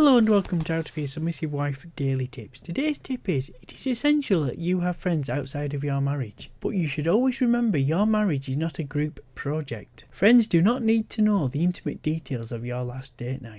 Hello and welcome to How to Be a Submissive Wife Daily Tips. Today's tip is, it is essential that you have friends outside of your marriage, but you should always remember your marriage is not a group project. Friends do not need to know the intimate details of your last date night.